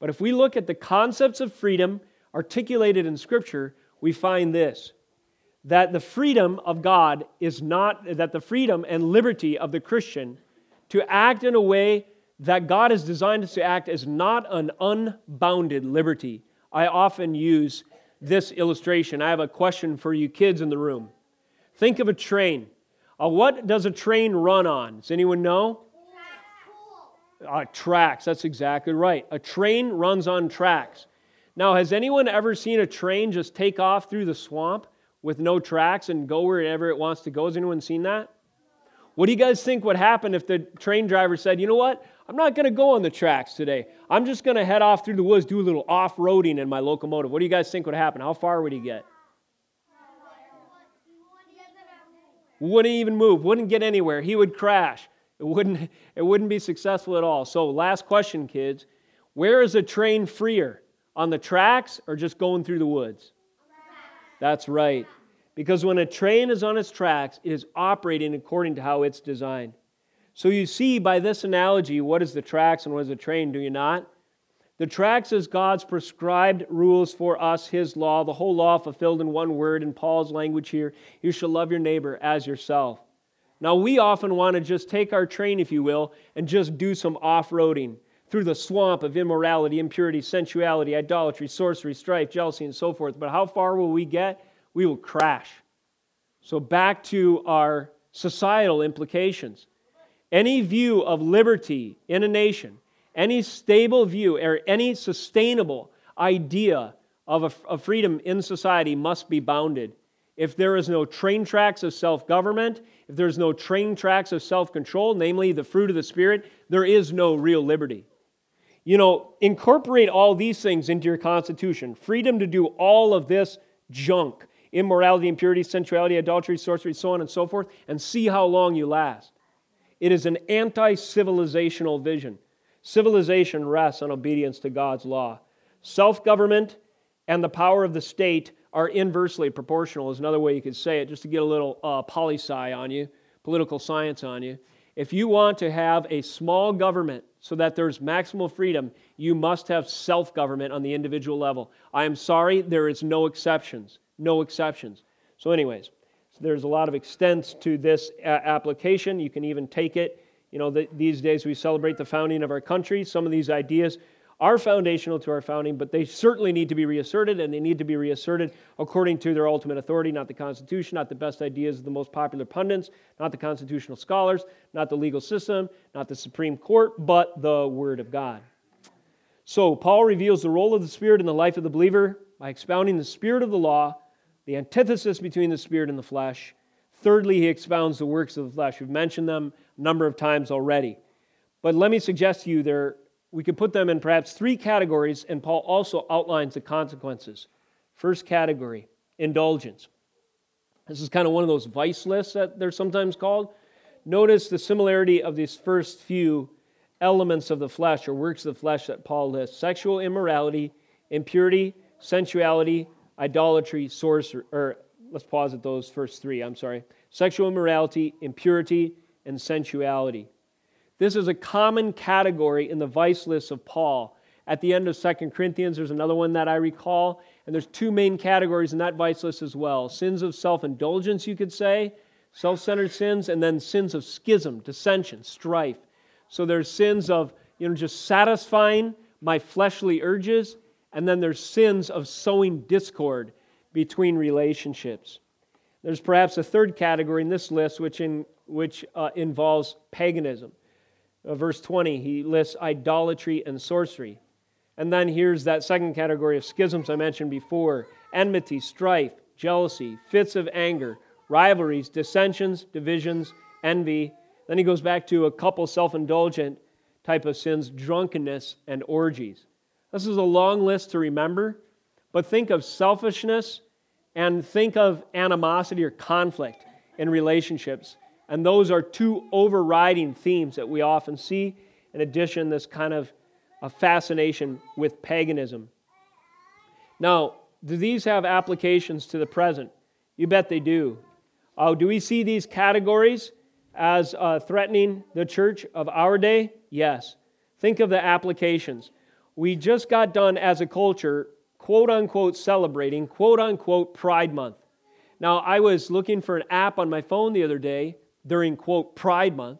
But if we look at the concepts of freedom articulated in Scripture, we find this, that the freedom of God is not, that the freedom and liberty of the Christian to act in a way that God has designed us to act is not an unbounded liberty. I often use this illustration. I have a question for you kids in the room. Think of a train. Uh, what does a train run on? Does anyone know? Uh, tracks. That's exactly right. A train runs on tracks. Now, has anyone ever seen a train just take off through the swamp with no tracks and go wherever it wants to go? Has anyone seen that? What do you guys think would happen if the train driver said, you know what? I'm not going to go on the tracks today. I'm just going to head off through the woods, do a little off-roading in my locomotive. What do you guys think would happen? How far would he get? Wouldn't even move, wouldn't get anywhere. He would crash. It wouldn't, it wouldn't be successful at all. So last question, kids. Where is a train freer? On the tracks or just going through the woods? That's right. Because when a train is on its tracks, it is operating according to how it's designed. So you see by this analogy, what is the tracks and what is a train, do you not? The tracks is God's prescribed rules for us, His law, the whole law fulfilled in one word in Paul's language here. You shall love your neighbor as yourself. Now we often want to just take our train, if you will, and just do some off-roading through the swamp of immorality, impurity, sensuality, idolatry, sorcery, strife, jealousy, and so forth. But how far will we get? We will crash. So back to our societal implications. Any view of liberty in a nation, any stable view or any sustainable idea of, a, of freedom in society must be bounded. If there is no train tracks of self-government, if there is no train tracks of self-control, namely the fruit of the Spirit, there is no real liberty. You know, incorporate all these things into your Constitution. Freedom to do all of this junk immorality, impurity, sensuality, adultery, sorcery, so on and so forth, and see how long you last. It is an anti-civilizational vision. Civilization rests on obedience to God's law. Self-government and the power of the state are inversely proportional, is another way you could say it, just to get a little uh, poli-sci on you, political science on you. If you want to have a small government so that there's maximal freedom, you must have self-government on the individual level. I am sorry, there is no exceptions. No exceptions. So anyways, so there's a lot of extents to this uh, application. You can even take it. You know, the, these days we celebrate the founding of our country. Some of these ideas are foundational to our founding, but they certainly need to be reasserted, and they need to be reasserted according to their ultimate authority, not the Constitution, not the best ideas of the most popular pundits, not the constitutional scholars, not the legal system, not the Supreme Court, but the Word of God. So Paul reveals the role of the Spirit in the life of the believer by expounding the spirit of the law, the antithesis between the spirit and the flesh. Thirdly, he expounds the works of the flesh. We've mentioned them a number of times already. But let me suggest to you there we can put them in perhaps three categories, and Paul also outlines the consequences. First category, indulgence. This is kind of one of those vice lists that they're sometimes called. Notice the similarity of these first few elements of the flesh or works of the flesh that Paul lists. Sexual immorality, impurity, sensuality, idolatry, sorcery, or let's pause at those first three, I'm sorry. Sexual immorality, impurity, and sensuality. This is a common category in the vice lists of Paul. At the end of Second Corinthians, there's another one that I recall, and there's two main categories in that vice list as well. Sins of self-indulgence, you could say, self-centered sins, and then sins of schism, dissension, strife. So there's sins of, you know, just satisfying my fleshly urges, and then there's sins of sowing discord between relationships. There's perhaps a third category in this list, which, in, which uh, involves paganism. Verse twenty, he lists idolatry and sorcery. And then here's that second category of schisms I mentioned before. Enmity, strife, jealousy, fits of anger, rivalries, dissensions, divisions, envy. Then he goes back to a couple self-indulgent type of sins, drunkenness and orgies. This is a long list to remember, but think of selfishness and think of animosity or conflict in relationships. And those are two overriding themes that we often see. In addition, this kind of a fascination with paganism. Now, do these have applications to the present? You bet they do. Uh, do we see these categories as uh, threatening the church of our day? Yes. Think of the applications. We just got done as a culture, quote-unquote, celebrating, quote-unquote, Pride Month. Now, I was looking for an app on my phone the other day, during, quote, Pride Month,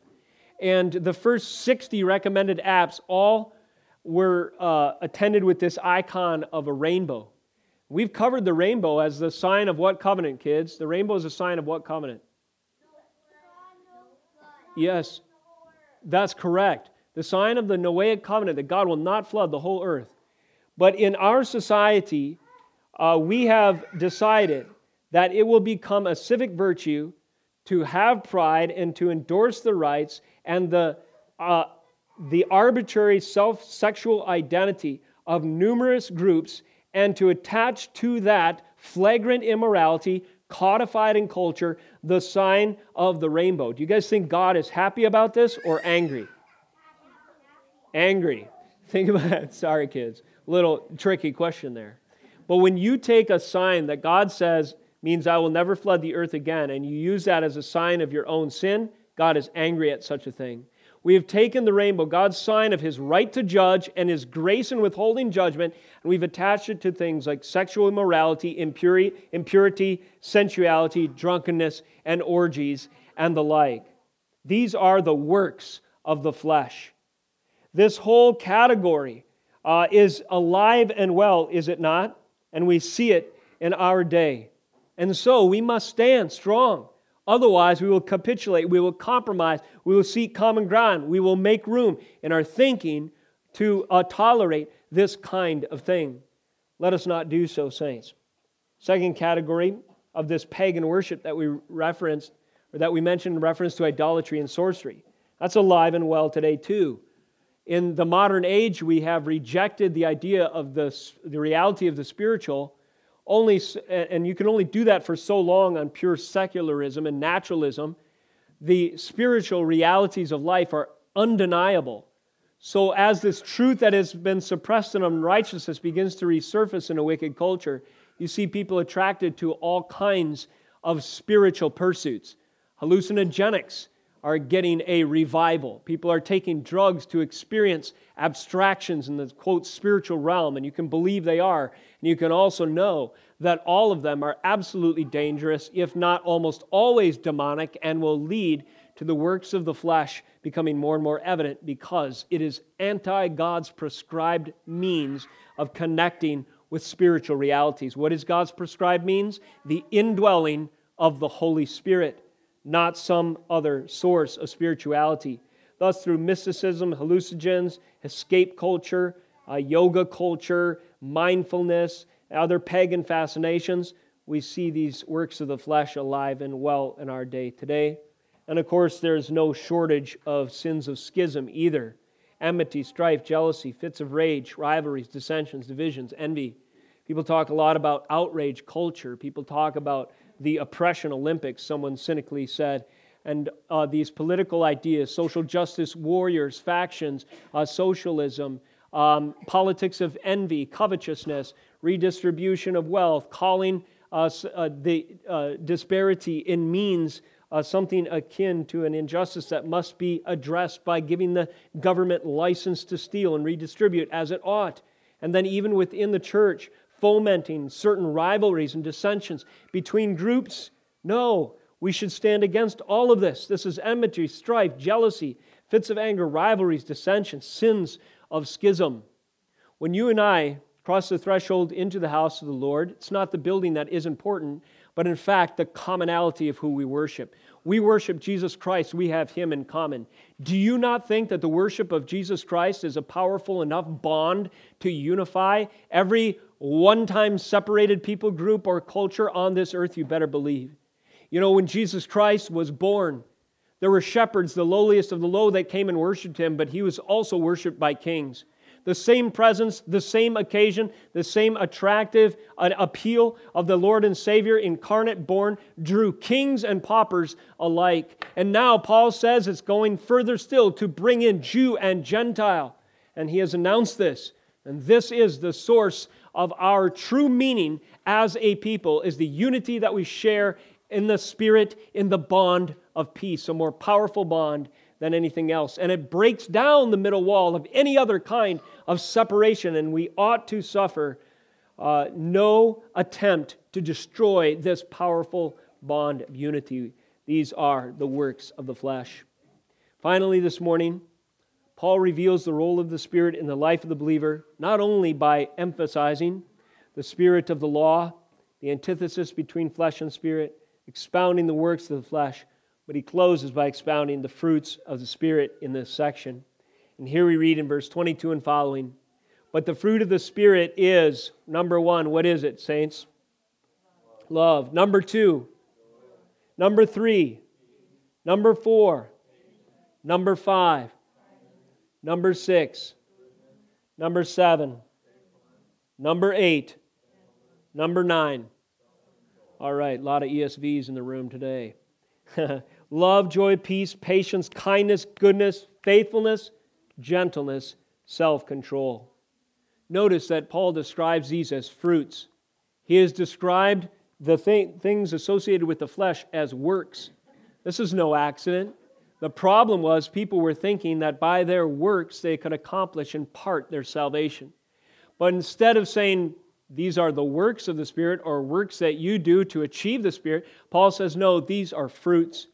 and the first sixty recommended apps all were uh, attended with this icon of a rainbow. We've covered the rainbow as the sign of what covenant, kids? The rainbow is a sign of what covenant? Yes, that's correct. The sign of the Noahic covenant, that God will not flood the whole earth. But in our society, uh, we have decided that it will become a civic virtue to have pride and to endorse the rights and the uh, the arbitrary self-sexual identity of numerous groups, and to attach to that flagrant immorality codified in culture the sign of the rainbow. Do you guys think God is happy about this or angry? Angry. Think about it. Sorry, kids. Little tricky question there. But when you take a sign that God says means I will never flood the earth again, and you use that as a sign of your own sin, God is angry at such a thing. We have taken the rainbow, God's sign of His right to judge and His grace in withholding judgment, and we've attached it to things like sexual immorality, impurity, impurity, sensuality, drunkenness, and orgies, and the like. These are the works of the flesh. This whole category uh, is alive and well, is it not? And we see it in our day. And so we must stand strong. Otherwise, we will capitulate, we will compromise, we will seek common ground, we will make room in our thinking to uh, tolerate this kind of thing. Let us not do so, saints. Second category of this pagan worship that we referenced, or that we mentioned in reference to idolatry and sorcery. That's alive and well today, too. In the modern age, we have rejected the idea of the, the reality of the spiritual only, and you can only do that for so long on pure secularism and naturalism. The spiritual realities of life are undeniable. So as this truth that has been suppressed in unrighteousness begins to resurface in a wicked culture, you see people attracted to all kinds of spiritual pursuits. Hallucinogenics are getting a revival. People are taking drugs to experience abstractions in the, quote, spiritual realm, and you can believe they are, and you can also know that all of them are absolutely dangerous, if not almost always demonic, and will lead to the works of the flesh becoming more and more evident because it is anti-God's prescribed means of connecting with spiritual realities. What is God's prescribed means? The indwelling of the Holy Spirit, not some other source of spirituality. Thus, through mysticism, hallucinogens, escape culture, uh, yoga culture, mindfulness, and other pagan fascinations, we see these works of the flesh alive and well in our day today. And of course, there's no shortage of sins of schism either. Enmity, strife, jealousy, fits of rage, rivalries, dissensions, divisions, envy. People talk a lot about outrage culture. People talk about the oppression Olympics, someone cynically said, and uh, these political ideas, social justice warriors, factions, uh, socialism, um, politics of envy, covetousness, redistribution of wealth, calling uh, uh, the uh, disparity in means uh, something akin to an injustice that must be addressed by giving the government license to steal and redistribute as it ought. And then even within the church, fomenting certain rivalries and dissensions between groups. No, we should stand against all of this. This is enmity, strife, jealousy, fits of anger, rivalries, dissensions, sins of schism. When you and I cross the threshold into the house of the Lord, it's not the building that is important, but in fact the commonality of who we worship. We worship Jesus Christ. We have Him in common. Do you not think that the worship of Jesus Christ is a powerful enough bond to unify every one-time separated people group or culture on this earth? You better believe. You know, when Jesus Christ was born, there were shepherds, the lowliest of the low, that came and worshiped Him, but He was also worshiped by kings. The same presence, the same occasion, the same attractive appeal of the Lord and Savior incarnate born drew kings and paupers alike. And now Paul says it's going further still to bring in Jew and Gentile. And he has announced this. And this is the source of our true meaning as a people, is the unity that we share in the Spirit, in the bond of peace, a more powerful bond than anything else. And it breaks down the middle wall of any other kind of separation, and we ought to suffer uh, no attempt to destroy this powerful bond of unity. These are the works of the flesh. Finally, this morning, Paul reveals the role of the Spirit in the life of the believer, not only by emphasizing the spirit of the law, the antithesis between flesh and spirit, expounding the works of the flesh, but he closes by expounding the fruits of the Spirit in this section. And here we read in verse twenty-two and following, but the fruit of the Spirit is, number one, what is it, saints? Love. Number two. Number three. Number four. Number five. Number six. Number seven. Number eight. Number nine. All right, a lot of E S Vs in the room today. Love, joy, peace, patience, kindness, goodness, faithfulness, gentleness, self-control. Notice that Paul describes these as fruits. He has described the th- things associated with the flesh as works. This is no accident. The problem was people were thinking that by their works they could accomplish in part their salvation. But instead of saying these are the works of the Spirit or works that you do to achieve the Spirit, Paul says, no, these are fruits.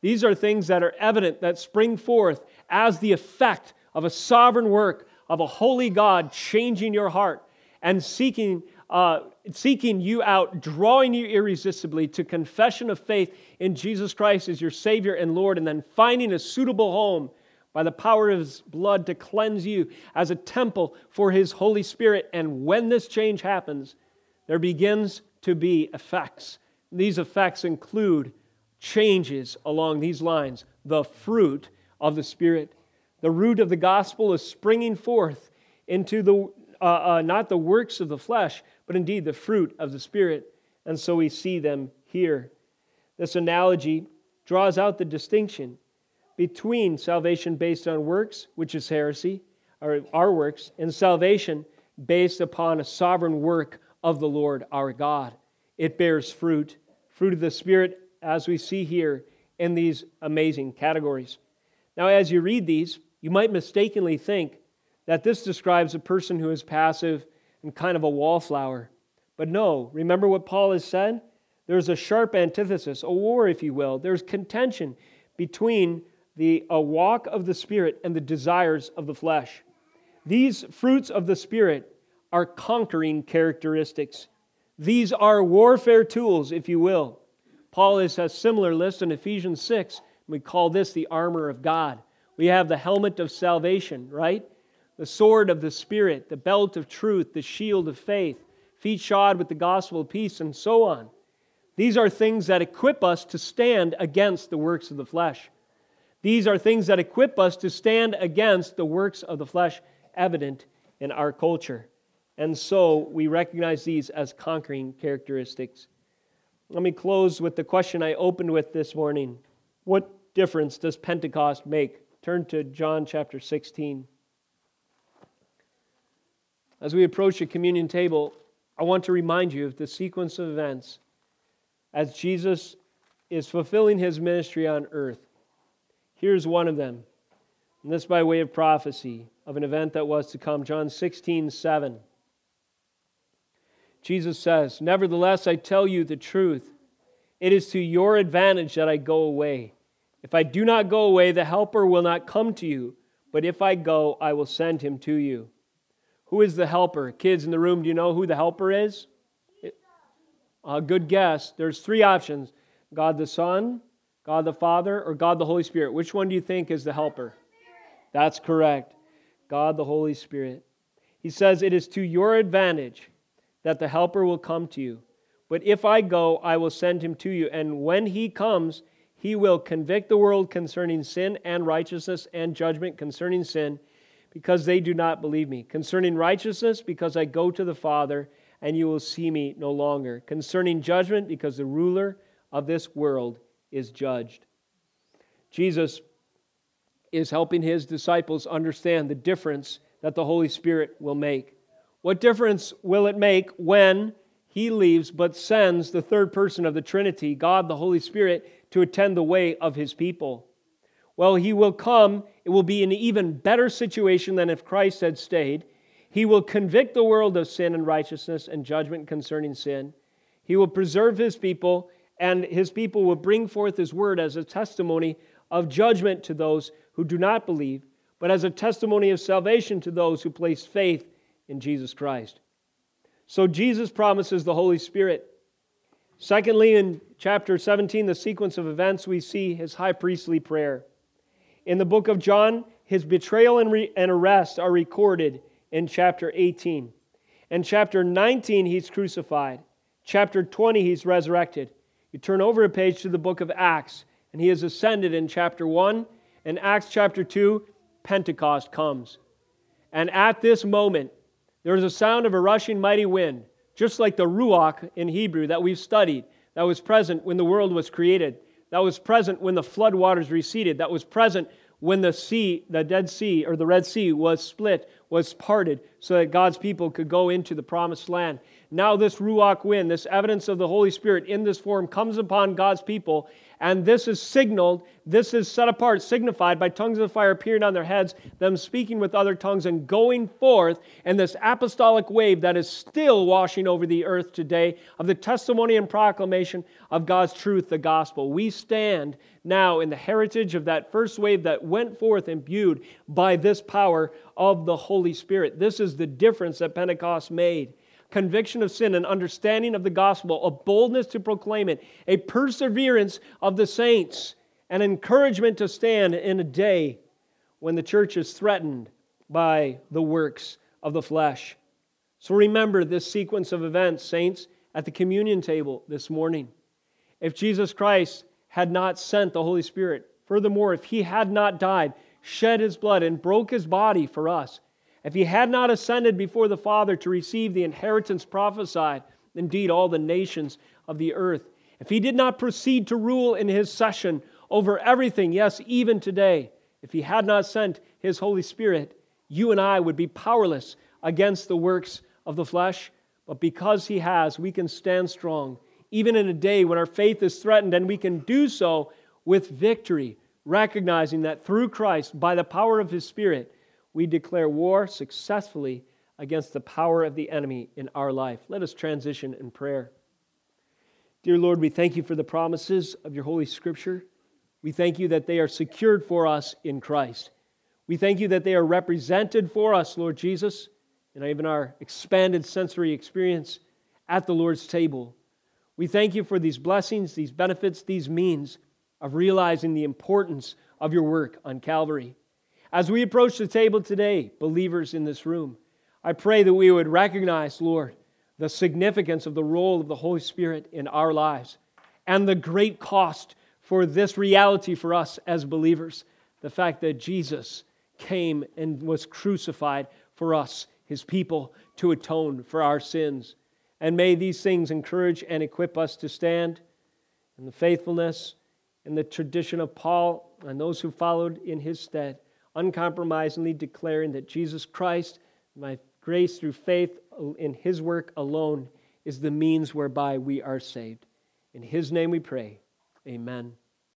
These are things that are evident, that spring forth as the effect of a sovereign work of a holy God changing your heart and seeking uh, seeking you out, drawing you irresistibly to confession of faith in Jesus Christ as your Savior and Lord, and then finding a suitable home by the power of His blood to cleanse you as a temple for His Holy Spirit. And when this change happens, there begins to be effects. These effects include changes along these lines, the fruit of the Spirit. The root of the gospel is springing forth into the, uh, uh, not the works of the flesh, but indeed the fruit of the Spirit. And so we see them here. This analogy draws out the distinction between salvation based on works, which is heresy, or our works, and salvation based upon a sovereign work of the Lord our God. It bears fruit, fruit of the Spirit, as we see here in these amazing categories. Now, as you read these, you might mistakenly think that this describes a person who is passive and kind of a wallflower. But no, remember what Paul has said? There's a sharp antithesis, a war, if you will. There's contention between the a walk of the Spirit and the desires of the flesh. These fruits of the Spirit are conquering characteristics. These are warfare tools, if you will. Paul has a similar list in Ephesians six. We call this the armor of God. We have the helmet of salvation, right? The sword of the Spirit, the belt of truth, the shield of faith, feet shod with the gospel of peace, and so on. These are things that equip us to stand against the works of the flesh. These are things that equip us to stand against the works of the flesh evident in our culture. And so we recognize these as conquering characteristics. Let me close with the question I opened with this morning. What difference does Pentecost make? Turn to John chapter sixteen. As we approach the communion table, I want to remind you of the sequence of events as Jesus is fulfilling his ministry on earth. Here's one of them, and this by way of prophecy of an event that was to come. John sixteen seven. Jesus says, "Nevertheless, I tell you the truth. It is to your advantage that I go away. If I do not go away, the Helper will not come to you. But if I go, I will send him to you." Who is the Helper? Kids in the room, do you know who the Helper is? A good guess. There's three options: God the Son, God the Father, or God the Holy Spirit. Which one do you think is the Helper? That's correct. God the Holy Spirit. He says, "It is to your advantage that the Helper will come to you. But if I go, I will send him to you. And when he comes, he will convict the world concerning sin and righteousness and judgment concerning sin, because they do not believe me. Concerning righteousness, because I go to the Father, and you will see me no longer. Concerning judgment, because the ruler of this world is judged." Jesus is helping his disciples understand the difference that the Holy Spirit will make. What difference will it make when he leaves but sends the third person of the Trinity, God the Holy Spirit, to attend the way of his people? Well, he will come. It will be an even better situation than if Christ had stayed. He will convict the world of sin and righteousness and judgment concerning sin. He will preserve his people, and his people will bring forth his word as a testimony of judgment to those who do not believe, but as a testimony of salvation to those who place faith in Jesus Christ. So Jesus promises the Holy Spirit. Secondly, in chapter seventeen, the sequence of events, we see his high priestly prayer. In the book of John, his betrayal and, re- and arrest are recorded in chapter eighteen. In chapter nineteen, he's crucified. Chapter twenty, he's resurrected. You turn over a page to the book of Acts, and he is ascended in chapter one. In Acts chapter two, Pentecost comes. And at this moment, there is a sound of a rushing mighty wind, just like the ruach in Hebrew that we've studied, that was present when the world was created, that was present when the flood waters receded, that was present when the sea, the Dead Sea, or the Red Sea was split, was parted, so that God's people could go into the promised land. Now this ruach wind, this evidence of the Holy Spirit in this form, comes upon God's people, and this is signaled, this is set apart, signified by tongues of fire appearing on their heads, them speaking with other tongues and going forth, and this apostolic wave that is still washing over the earth today of the testimony and proclamation of God's truth, the gospel. We stand now in the heritage of that first wave that went forth imbued by this power of the Holy Spirit. This is the difference that Pentecost made. Conviction of sin, an understanding of the gospel, a boldness to proclaim it, a perseverance of the saints, an encouragement to stand in a day when the church is threatened by the works of the flesh. So remember this sequence of events, saints, at the communion table this morning. If Jesus Christ had not sent the Holy Spirit, furthermore, if he had not died, shed his blood, and broke his body for us, If he had not ascended before the Father to receive the inheritance prophesied, indeed all the nations of the earth, if he did not proceed to rule in his session over everything, yes, even today, if he had not sent his Holy Spirit, you and I would be powerless against the works of the flesh. But because he has, we can stand strong, even in a day when our faith is threatened, and we can do so with victory, recognizing that through Christ, by the power of his Spirit, we declare war successfully against the power of the enemy in our life. Let us transition in prayer. Dear Lord, we thank you for the promises of your Holy Scripture. We thank you that they are secured for us in Christ. We thank you that they are represented for us, Lord Jesus, and even our expanded sensory experience at the Lord's table. We thank you for these blessings, these benefits, these means of realizing the importance of your work on Calvary. As we approach the table today, believers in this room, I pray that we would recognize, Lord, the significance of the role of the Holy Spirit in our lives and the great cost for this reality for us as believers, the fact that Jesus came and was crucified for us, his people, to atone for our sins. And may these things encourage and equip us to stand in the faithfulness and the tradition of Paul and those who followed in his stead, uncompromisingly declaring that Jesus Christ, by grace through faith in his work alone, is the means whereby we are saved. In his name we pray. Amen.